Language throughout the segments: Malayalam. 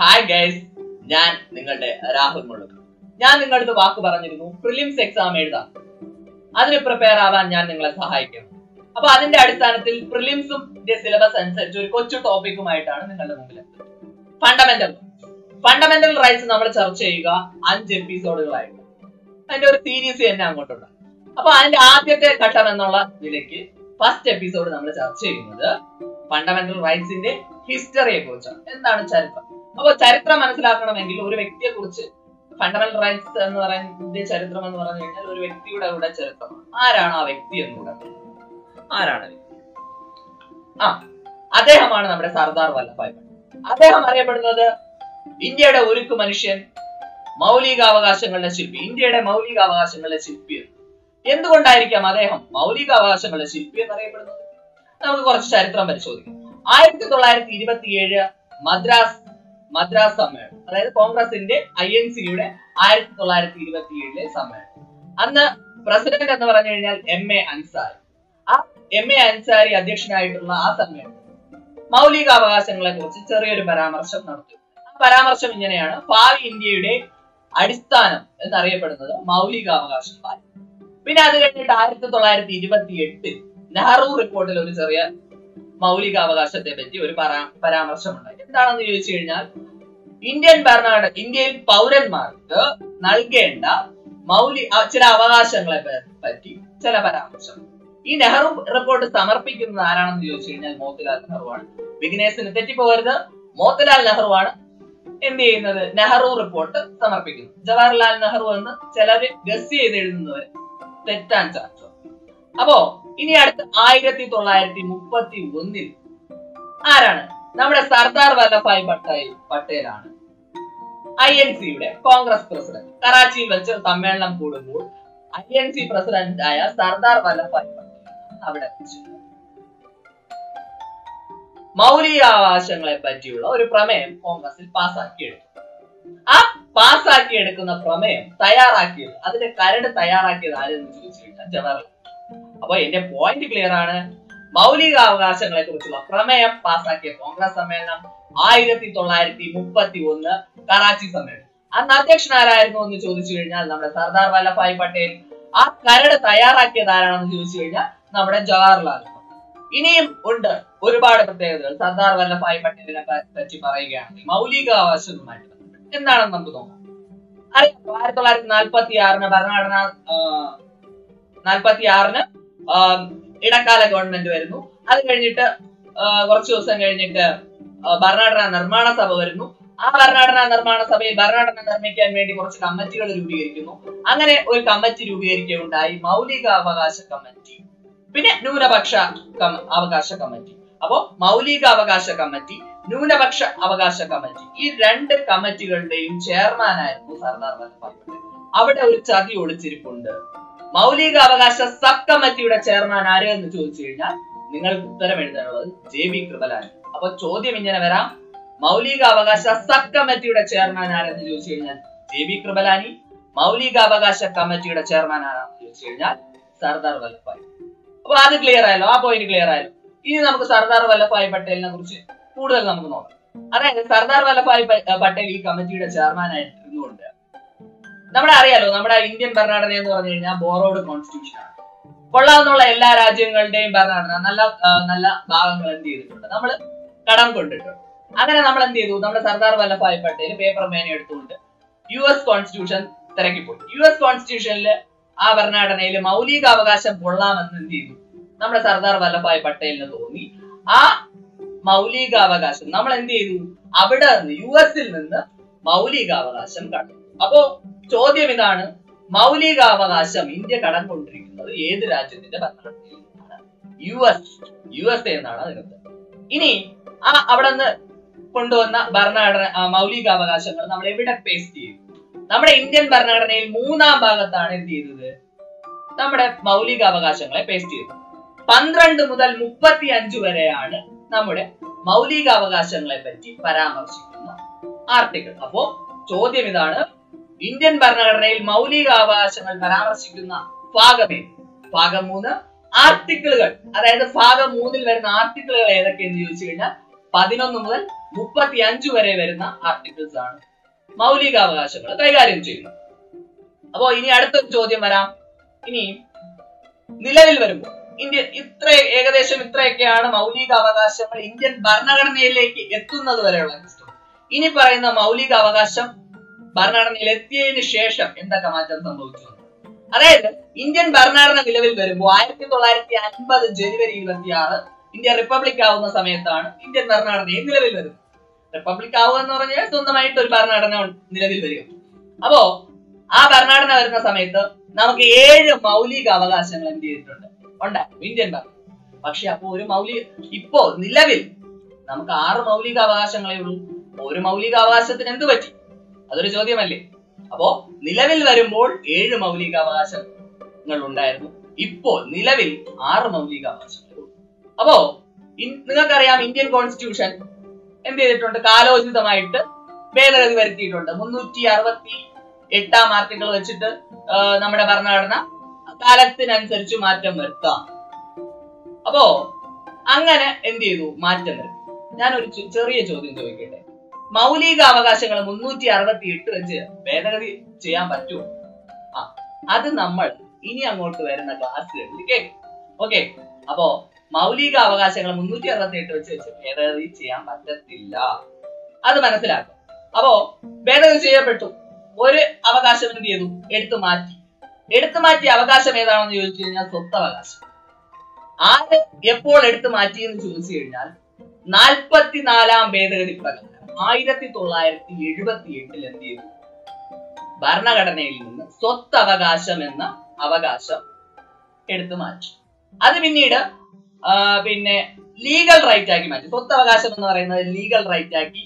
ഹായ് ഗൈസ്, ഞാൻ നിങ്ങളുടെ രാഹുൽ മുള്ളൂർ. ഞാൻ നിങ്ങളുടെ വാക്ക് പറഞ്ഞിരുന്നു പ്രിലിംസ് എക്സാം എഴുതാം, അതിന് പ്രിപ്പയർ ആവാൻ ഞാൻ നിങ്ങളെ സഹായിക്കും. അപ്പൊ അതിന്റെ അടിസ്ഥാനത്തിൽ പ്രിലിംസും സിലബസ് അനുസരിച്ച് ഒരു കൊച്ചു ടോപ്പിക്കുമായിട്ടാണ് നിങ്ങളുടെ മുമ്പിൽ. ഫണ്ടമെന്റൽ റൈറ്റ്സ് നമ്മൾ ചർച്ച ചെയ്യുക 5 എപ്പിസോഡുകളായിട്ട്. അതിന്റെ ഒരു സീരീസ് തന്നെ അങ്ങോട്ടുണ്ട്. അപ്പൊ അതിന്റെ ആദ്യത്തെ ഘട്ടം എന്നുള്ള നിലയ്ക്ക് ഫസ്റ്റ് എപ്പിസോഡ് നമ്മൾ ചർച്ച ചെയ്യുന്നത് ഫണ്ടമെന്റൽ റൈറ്റ്സിന്റെ ഹിസ്റ്ററിയെ കുറിച്ചാണ്. എന്താണ് ചരിത്രം? അപ്പൊ ചരിത്രം മനസ്സിലാക്കണമെങ്കിൽ ഒരു വ്യക്തിയെ കുറിച്ച്, ഫണ്ടമെന്റൽ റൈറ്റ്സ് എന്ന് പറയുന്നതിന്റെ ചരിത്രം എന്ന് പറഞ്ഞു കഴിഞ്ഞാൽ ഒരു വ്യക്തിയുടെ കൂടെ ചരിത്രം, ആരാണ് ആ വ്യക്തി എന്നുകൂടെ, ആരാണ് അദ്ദേഹമാണ് നമ്മുടെ സർദാർ വല്ലഭായ് പട്ടേൽ. അദ്ദേഹം അറിയപ്പെടുന്നത് ഇന്ത്യയുടെ ഉരുക്കു മനുഷ്യൻ, മൗലികാവകാശങ്ങളുടെ ശില്പി, ഇന്ത്യയുടെ മൗലികാവകാശങ്ങളുടെ ശില്പി എന്ന്. എന്തുകൊണ്ടായിരിക്കാം അദ്ദേഹം മൗലികാവകാശങ്ങളുടെ ശില്പി എന്നറിയപ്പെടുന്നത്? നമുക്ക് കുറച്ച് ചരിത്രം പരിശോധിക്കാം. 1927 മദ്രാസ് സമ്മേളനം, അതായത് കോൺഗ്രസിന്റെ INCയുടെ 1927 സമ്മേളനം. അന്ന് പ്രസിഡന്റ് എന്ന് പറഞ്ഞു കഴിഞ്ഞാൽ M. A. അൻസാരി. ആ M. A. അൻസാരി അധ്യക്ഷനായിട്ടുള്ള ആ സമ്മേളനം മൗലികാവകാശങ്ങളെ കുറിച്ച് ചെറിയൊരു പരാമർശം നടത്തി. ആ പരാമർശം ഇങ്ങനെയാണ്: ഭാവി ഇന്ത്യയുടെ അടിസ്ഥാനം എന്നറിയപ്പെടുന്നത് മൗലികാവകാശങ്ങളായി. പിന്നെ അത് കഴിഞ്ഞിട്ട് 1928 നെഹ്റു റിപ്പോർട്ടിൽ ഒരു ചെറിയ മൗലികാവകാശത്തെ പറ്റി ഒരു പരാമർശം ഉണ്ടായി. എന്താണെന്ന് ചോദിച്ചു കഴിഞ്ഞാൽ ഇന്ത്യയിൽ പൗരന്മാർക്ക് നൽകേണ്ട ചില അവകാശങ്ങളെ പറ്റി ചില പരാമർശം. ഈ നെഹ്റു റിപ്പോർട്ട് സമർപ്പിക്കുന്നത് ആരാണെന്ന് ചോദിച്ചു കഴിഞ്ഞാൽ മോത്തിലാൽ നെഹ്റുവാണ്. ബിഗിനേഴ്സിന് തെറ്റിപ്പോകരുത്, മോത്തിലാൽ നെഹ്റുവാണ് എന്ത് ചെയ്യുന്നത്, നെഹ്റു റിപ്പോർട്ട് സമർപ്പിക്കുന്നത്. ജവഹർലാൽ നെഹ്റു എന്ന് ചിലര് ഗസ് ചെയ്തെഴുതുന്നവർ തെറ്റാൻ ചാൻസ്. അപ്പോ ഇനി അടുത്ത് 1931 ആരാണ് നമ്മുടെ സർദാർ വല്ലഭായ് പട്ടേലാണ് INCയുടെ കോൺഗ്രസ് പ്രസിഡന്റ്. കറാച്ചിയിൽ വെച്ച് സമ്മേളനം കൂടുമ്പോൾ INC പ്രസിഡന്റ് ആയ സർദാർ വല്ലഭായ് പട്ടേൽ അവിടെ മൗലികാവകാശങ്ങളെ പറ്റിയുള്ള ഒരു പ്രമേയം കോൺഗ്രസിൽ പാസാക്കിയെടുത്തു. ആ പാസാക്കിയെടുക്കുന്ന പ്രമേയം തയ്യാറാക്കിയത്, അതിന്റെ കരട് തയ്യാറാക്കിയത് ആരെന്ന് ചോദിച്ചു കഴിഞ്ഞാൽ ജവഹർലാൽ. അപ്പൊ എന്റെ പോയിന്റ് ക്ലിയർ ആണ്. മൗലികാവകാശങ്ങളെ കുറിച്ചുള്ള പ്രമേയം പാസാക്കിയ കോൺഗ്രസ് സമ്മേളനം 1931 കറാച്ചി സമ്മേളനം. അന്ന് അധ്യക്ഷൻ ആരായിരുന്നു എന്ന് ചോദിച്ചു കഴിഞ്ഞാൽ നമ്മുടെ സർദാർ വല്ലഭായ് പട്ടേൽ. ആ കരട് തയ്യാറാക്കിയത് ആരാണെന്ന് ചോദിച്ചു കഴിഞ്ഞാൽ നമ്മുടെ ജവഹർലാൽ. ഇനിയും ഉണ്ട് ഒരുപാട് പ്രത്യേകതകൾ സർദാർ വല്ലഭായ് പട്ടേലിനെ പറ്റി പറയുകയാണെങ്കിൽ മൗലികാവകാശവുമായിട്ട് എന്താണെന്ന് നമുക്ക് നോക്കാം. അറിയാം, 1946 ഭരണഘടന 46 ഇടക്കാല ഗവൺമെന്റ് വരുന്നു. അത് കഴിഞ്ഞിട്ട് കുറച്ചു ദിവസം കഴിഞ്ഞിട്ട് ഭരണഘടനാ നിർമ്മാണ സഭ വരുന്നു. ആ ഭരണഘടനാ നിർമ്മാണ സഭയിൽ ഭരണഘടന നിർമ്മിക്കാൻ വേണ്ടി കുറച്ച് കമ്മിറ്റികൾ രൂപീകരിക്കുന്നു. അങ്ങനെ ഒരു കമ്മിറ്റി രൂപീകരിക്കുകയുണ്ടായി, മൗലികാവകാശ കമ്മിറ്റി, പിന്നെ ന്യൂനപക്ഷ അവകാശ കമ്മിറ്റി. അപ്പോ മൗലികാവകാശ കമ്മിറ്റി, ന്യൂനപക്ഷ അവകാശ കമ്മിറ്റി, ഈ രണ്ട് കമ്മിറ്റികളുടെയും ചെയർമാനായിരുന്നു സർദാർ വല്ലഭായ് പട്ടേൽ. അവിടെ ഒരു ചതി ഒളിച്ചിരിപ്പുണ്ട്. മൗലികാവകാശ സബ് കമ്മിറ്റിയുടെ ചെയർമാൻ ആര് എന്ന് ചോദിച്ചു കഴിഞ്ഞാൽ നിങ്ങൾക്ക് ഉത്തരം എഴുതാനുള്ളത് JB. Kripalani. അപ്പൊ ചോദ്യം ഇങ്ങനെ വരാം: മൗലികാവകാശ സബ് കമ്മിറ്റിയുടെ ചെയർമാൻ ആരെന്ന് ചോദിച്ചു കഴിഞ്ഞാൽ JB. Kripalani. മൗലികാവകാശ കമ്മിറ്റിയുടെ ചെയർമാൻ ആരാണെന്ന് ചോദിച്ചു കഴിഞ്ഞാൽ സർദാർ വല്ലഭായ്. അപ്പൊ അത് ക്ലിയർ ആയല്ലോ, ആ പോയിന്റ് ക്ലിയർ ആയല്ലോ. ഇനി നമുക്ക് സർദാർ വല്ലഭായ് പട്ടേലിനെ കുറിച്ച് കൂടുതൽ നമുക്ക് നോക്കാം. അതായത് സർദാർ വല്ലഭായ് പട്ടേൽ ഈ കമ്മിറ്റിയുടെ ചെയർമാൻ ആയിരുന്നുകൊണ്ട് നമ്മുടെ അറിയാലോ, നമ്മുടെ ഇന്ത്യൻ ഭരണഘടന എന്ന് പറഞ്ഞു കഴിഞ്ഞാൽ ബോറോഡ് കോൺസ്റ്റിറ്റ്യൂഷൻ ആണ്. കൊള്ളാവുന്നുള്ള എല്ലാ രാജ്യങ്ങളുടെയും ഭരണഘടന നല്ല നല്ല ഭാഗങ്ങൾ എന്ത് ചെയ്തിട്ടുണ്ട്, നമ്മൾ കടം കൊണ്ടിട്ടുണ്ട്. അങ്ങനെ നമ്മൾ എന്ത് ചെയ്തു, നമ്മുടെ സർദാർ വല്ലഭായ് പട്ടേൽ പേപ്പർ മേനെ എടുത്തുകൊണ്ട് US കോൺസ്റ്റിറ്റ്യൂഷൻ തിരക്കിപ്പോയി. US കോൺസ്റ്റിറ്റ്യൂഷനിൽ ആ ഭരണഘടനയിൽ മൗലികാവകാശം കൊള്ളാമെന്ന് എന്ത് ചെയ്തു നമ്മുടെ സർദാർ വല്ലഭായ് പട്ടേലിന് തോന്നി. ആ മൗലികാവകാശം നമ്മൾ എന്ത് ചെയ്തു, അവിടെ നിന്ന് US നിന്ന് മൗലികാവകാശം കടന്നു. അപ്പോ ചോദ്യം ഇതാണ്: മൗലികാവകാശം ഇന്ത്യ കടം കൊണ്ടിരിക്കുന്നത് ഏത് രാജ്യത്തിന്റെ ഭരണഘടനയിൽ നിന്നാണ്? USA എന്നാണ് അതിനകത്ത്. ഇനി ആ അവിടെ നിന്ന് കൊണ്ടുവന്ന ഭരണഘടന മൗലികാവകാശങ്ങൾ നമ്മൾ എവിടെ പേസ്റ്റ് ചെയ്യും? നമ്മുടെ ഇന്ത്യൻ ഭരണഘടനയിൽ 3ാം ഭാഗത്താണ് എന്ത് ചെയ്തത്, നമ്മുടെ മൗലികാവകാശങ്ങളെ പേസ്റ്റ് ചെയ്തത്. 12 മുതൽ 35 വരെയാണ് നമ്മുടെ മൗലികാവകാശങ്ങളെ പറ്റി പരാമർശിക്കുന്ന ആർട്ടിക്കിൾ. അപ്പോ ചോദ്യം ഇതാണ്: ഇന്ത്യൻ ഭരണഘടനയിൽ മൗലികാവകാശങ്ങൾ പരാമർശിക്കുന്ന ഭാഗമേ ഭാഗം 3 ആർട്ടിക്കിളുകൾ, അതായത് ഭാഗം 3-ൽ വരുന്ന ആർട്ടിക്കിളുകൾ ഏതൊക്കെയെന്ന് ചോദിച്ചു കഴിഞ്ഞാൽ 11 മുതൽ 35 വരെ വരുന്ന ആർട്ടിക്കിൾസ് ആണ് മൗലികാവകാശങ്ങൾ കൈകാര്യം ചെയ്യുന്നത്. അപ്പോ ഇനി അടുത്തൊരു ചോദ്യം വരാം. ഇനി നിലവിൽ വരുമ്പോൾ ഇന്ത്യ ഏകദേശം ഇത്രയൊക്കെയാണ് മൗലികാവകാശങ്ങൾ ഇന്ത്യൻ ഭരണഘടനയിലേക്ക് എത്തുന്നത് വരെയുള്ള സിസ്റ്റം. ഇനി പറയുന്ന മൗലികാവകാശം ഭരണഘടനയിൽ എത്തിയതിനു ശേഷം എന്തൊക്കെ മാറ്റം സംഭവിച്ചു? അതായത് ഇന്ത്യൻ ഭരണഘടന നിലവിൽ വരുമ്പോൾ 1950 ജനുവരി 26 ഇന്ത്യ റിപ്പബ്ലിക് ആവുന്ന സമയത്താണ് ഇന്ത്യൻ ഭരണഘടനയെ നിലവിൽ വരുന്നത്. റിപ്പബ്ലിക് ആവുക എന്ന് പറഞ്ഞാൽ സ്വന്തമായിട്ട് ഒരു ഭരണഘടന നിലവിൽ വരിക. അപ്പോ ആ ഭരണഘടന വരുന്ന സമയത്ത് നമുക്ക് 7 മൗലിക അവകാശങ്ങൾ എന്ത് ചെയ്തിട്ടുണ്ട്, ഉണ്ടായിരുന്നു ഇന്ത്യൻ ഭരണം. പക്ഷെ അപ്പൊ ഇപ്പോ നിലവിൽ നമുക്ക് 6 മൗലിക അവകാശങ്ങളേ ഉള്ളൂ. ഒരു മൗലിക അവകാശത്തിന് എന്ത് പറ്റി? അതൊരു ചോദ്യമല്ലേ. അപ്പോ നിലവിൽ വരുമ്പോൾ 7 മൗലിക അവകാശങ്ങൾ ഉണ്ടായിരുന്നു, ഇപ്പോൾ നിലവിൽ 6 മൗലിക അവകാശങ്ങൾ. അപ്പോ നിങ്ങൾക്കറിയാം ഇന്ത്യൻ കോൺസ്റ്റിറ്റ്യൂഷൻ എന്ത് ചെയ്തിട്ടുണ്ട്, കാലോചിതമായിട്ട് ഭേദഗതി വരുത്തിയിട്ടുണ്ട്. 368 ആർട്ടിക്കിൾ വെച്ചിട്ട് നമ്മുടെ ഭരണഘടന കാലത്തിനനുസരിച്ച് മാറ്റം വരുത്താം. അപ്പോ അങ്ങനെ എന്ത് ചെയ്തു, മാറ്റം വരുത്തി. ഞാനൊരു ചെറിയ ചോദ്യം ചോദിക്കട്ടെ, മൗലിക അവകാശങ്ങൾ 368 വെച്ച് ഭേദഗതി ചെയ്യാൻ പറ്റുമോ? ആ, അത് നമ്മൾ ഇനി അങ്ങോട്ട് വരുന്ന ക്ലാസ്സുകളിൽ കേൾക്കും. ഓക്കെ. അപ്പോ മൗലിക അവകാശങ്ങൾ 368 വെച്ച് ഭേദഗതി ചെയ്യാൻ പറ്റത്തില്ല, അത് മനസ്സിലാക്കും. അപ്പോ ഭേദഗതി ചെയ്യപ്പെട്ടു, ഒരു അവകാശം എന്ത് ചെയ്തു, എടുത്തു മാറ്റിയ അവകാശം ഏതാണെന്ന് ചോദിച്ചു കഴിഞ്ഞാൽ സ്വത്തവകാശം. ആര് എപ്പോൾ എടുത്തു മാറ്റി എന്ന് ചോദിച്ചു കഴിഞ്ഞാൽ 44ാം ഭേദഗതി പ്രകാരം 1978 എന്ത് ചെയ്തു, ഭരണഘടനയിൽ നിന്ന് സ്വത്തവകാശം എന്ന അവകാശം എടുത്തു മാറ്റി. അത് പിന്നീട് ലീഗൽ റൈറ്റ് ആക്കി മാറ്റി. സ്വത്തവകാശം എന്ന് പറയുന്നത് ലീഗൽ റൈറ്റ് ആക്കി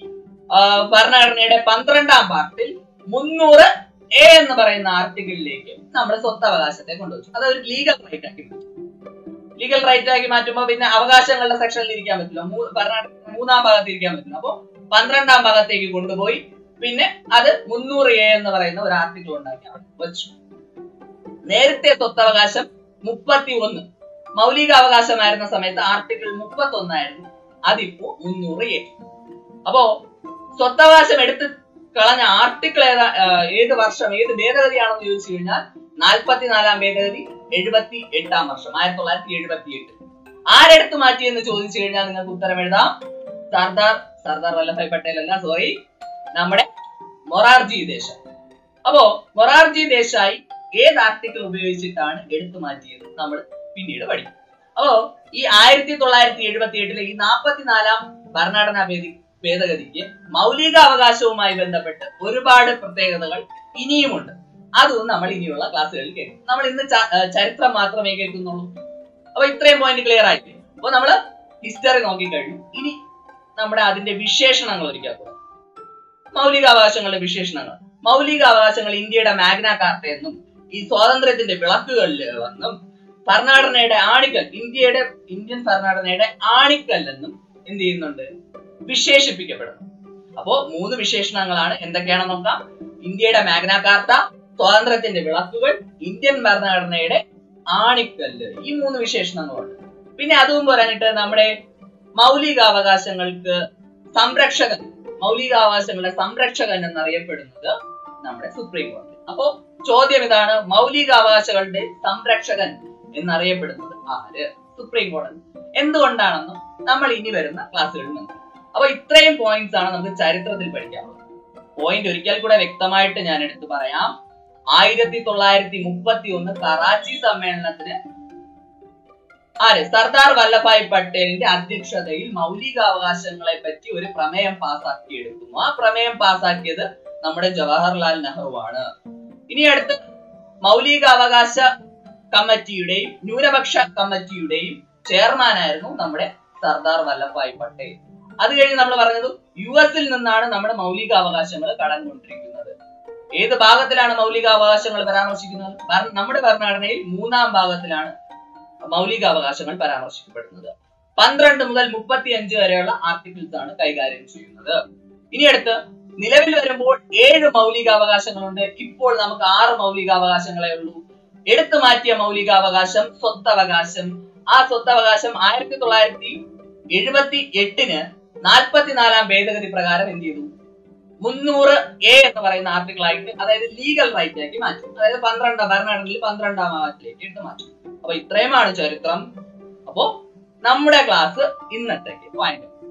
ഭരണഘടനയുടെ 12ാം പാർട്ടിൽ 300A എന്ന് പറയുന്ന ആർട്ടിക്കിളിലേക്ക് നമ്മുടെ സ്വത്തവകാശത്തെ കൊണ്ടുവച്ചു. അതൊരു ലീഗൽ റൈറ്റ് ആക്കി മാറ്റി. ലീഗൽ റൈറ്റ് ആക്കി മാറ്റുമ്പോൾ പിന്നെ അവകാശങ്ങളുടെ സെക്ഷനിൽ ഇരിക്കാൻ പറ്റില്ല, ഭരണഘടന 3ാം ഭാഗത്ത് ഇരിക്കാൻ പറ്റില്ല. അപ്പോ 12ാം ഭാഗത്തേക്ക് കൊണ്ടുപോയി പിന്നെ അത് 300A എന്ന് പറയുന്ന ഒരു ആർട്ടിക്കിൾ ഉണ്ടാക്കി അവിടെ വെച്ചു. നേരത്തെ സ്വത്തവകാശം 31 മൗലികാവകാശമായിരുന്ന സമയത്ത് ആർട്ടിക്കിൾ 31 ആയിരുന്നു, അതിപ്പോ 300A. അപ്പോ സ്വത്തവകാശം എടുത്ത് കളഞ്ഞ ആർട്ടിക്കിൾ ഏത് ഭേദഗതിയാണെന്ന് ചോദിച്ചു കഴിഞ്ഞാൽ 44ാം ഭേദഗതി 78ാം വർഷം 1978. ആരെടുത്ത് മാറ്റിയെന്ന് ചോദിച്ചു കഴിഞ്ഞാൽ നിങ്ങൾക്ക് ഉത്തരം എഴുതാം, സർദാർ വല്ലഭായ് പട്ടേൽ അല്ല, സോറി, നമ്മുടെ മൊറാർജി ദേശായി. അപ്പോ മൊറാർജി ദേശായി ഏത് ആർട്ടിക്കിൾ ഉപയോഗിച്ചിട്ടാണ് എടുത്തു മാറ്റിയത് നമ്മൾ പിന്നീട് പഠിക്കും. അപ്പോ ഈ 1978-ലെ ഈ 44ാം ഭരണഘടനാ ഭേദഗതിക്ക് മൗലികാവകാശവുമായി ബന്ധപ്പെട്ട് ഒരുപാട് പ്രത്യേകതകൾ ഇനിയുമുണ്ട്. അതും നമ്മൾ ഇനിയുള്ള ക്ലാസ്സുകളിൽ കേൾക്കും. നമ്മൾ ഇന്ന് ചരിത്രം മാത്രമേ കേൾക്കുന്നുള്ളൂ. അപ്പൊ ഇത്രയും പോയിന്റ് ക്ലിയർ ആയില്ലേ? അപ്പൊ നമ്മള് ഹിസ്റ്ററി നോക്കിക്കഴിഞ്ഞു. ഇനി നമ്മുടെ അതിന്റെ വിശേഷണങ്ങൾ ഒരിക്കൽ കൂടെ, മൗലികാവകാശങ്ങളുടെ വിശേഷണങ്ങൾ. മൗലികാവകാശങ്ങൾ ഇന്ത്യയുടെ മാഗ്നാ കാർട്ട എന്നും ഈ സ്വാതന്ത്ര്യത്തിന്റെ വിളക്കുകളിൽ എന്നും ഭരണഘടനയുടെ ആണിക്കൽ, ഇന്ത്യൻ ഭരണഘടനയുടെ ആണിക്കല്ലെന്നും എന്ത് ചെയ്യുന്നുണ്ട്, വിശേഷിപ്പിക്കപ്പെടുന്നു. അപ്പോ 3 വിശേഷണങ്ങളാണ്. എന്തൊക്കെയാണെന്ന് നോക്കാം. ഇന്ത്യയുടെ മാഗ്നാ കാർട്ട, സ്വാതന്ത്ര്യത്തിന്റെ വിളക്കുകൾ, ഇന്ത്യൻ ഭരണഘടനയുടെ ആണിക്കല്ല്, ഈ 3 വിശേഷണങ്ങളുണ്ട്. പിന്നെ അതും പോരാഞ്ഞിട്ട് നമ്മുടെ മൗലികാവകാശങ്ങളുടെ സംരക്ഷകൻ എന്നറിയപ്പെടുന്നത് നമ്മുടെ സുപ്രീം കോടതി. അപ്പോ ചോദ്യം ഇതാണ്, മൗലികാവകാശങ്ങളുടെ സംരക്ഷകൻ എന്നറിയപ്പെടുന്നത് ആര്? സുപ്രീം കോടതി. എന്തുകൊണ്ടാണെന്നും നമ്മൾ ഇനി വരുന്ന ക്ലാസ്സുകളിൽ നിന്ന്. അപ്പൊ ഇത്രയും പോയിന്റ്സ് ആണ് നമുക്ക് ചരിത്രത്തിൽ പഠിക്കാനുള്ളത്. പോയിന്റ് ഒരിക്കൽ കൂടെ വ്യക്തമായിട്ട് ഞാൻ എടുത്തു പറയാം. 1931 കറാച്ചി സമ്മേളനത്തിന് സർദാർ വല്ലഭായ് പട്ടേലിന്റെ അധ്യക്ഷതയിൽ മൗലികാവകാശങ്ങളെ പറ്റി ഒരു പ്രമേയം പാസാക്കിയെടുത്തു. ആ പ്രമേയം പാസാക്കിയത് നമ്മുടെ ജവഹർലാൽ നെഹ്റുവാണ്. ഇനി അടുത്ത് മൗലികാവകാശ കമ്മിറ്റിയുടെയും ന്യൂനപക്ഷ കമ്മിറ്റിയുടെയും ചെയർമാനായിരുന്നു നമ്മുടെ സർദാർ വല്ലഭായ് പട്ടേൽ. അത് കഴിഞ്ഞ് നമ്മൾ പറഞ്ഞത് US-ൽ നിന്നാണ് നമ്മുടെ മൗലികാവകാശങ്ങൾ കടന്നുകൊണ്ടിരിക്കുന്നത്. ഏത് ഭാഗത്തിലാണ് മൗലികാവകാശങ്ങൾ പരാമർശിക്കുന്നത്? നമ്മുടെ ഭരണഘടനയിൽ 3ാം ഭാഗത്തിലാണ് മൗലികാവകാശങ്ങൾ പരാമർശിക്കപ്പെടുന്നത്. 12 മുതൽ 35 വരെയുള്ള ആർട്ടിക്കിൾസ് ആണ് കൈകാര്യം ചെയ്യുന്നത്. ഇനി അടുത്ത് നിലവിൽ വരുമ്പോൾ 7 മൗലികാവകാശങ്ങളുണ്ട്, ഇപ്പോൾ നമുക്ക് 6 മൗലികാവകാശങ്ങളെ ഉള്ളൂ. എടുത്തു മാറ്റിയ മൗലികാവകാശം സ്വത്തവകാശം. ആ സ്വത്തവകാശം 1978-ന് 44-ാം ഭേദഗതി പ്രകാരം എന്ത് ചെയ്തു, 300A എന്ന് പറയുന്ന ആർട്ടിക്കിളായിട്ട്, അതായത് ലീഗൽ റൈറ്റ് ആക്കി മാറ്റി, അതായത് 12ാം ഭരണഘടനയിൽ 12ാം ആർട്ടിക്കിലേക്ക് എടുത്ത് മാറ്റി. അപ്പൊ ഇത്രയുമാണ് ചരിത്രം. അപ്പോ നമ്മുടെ ക്ലാസ് ഇന്നത്തേക്ക് വായിക്കും.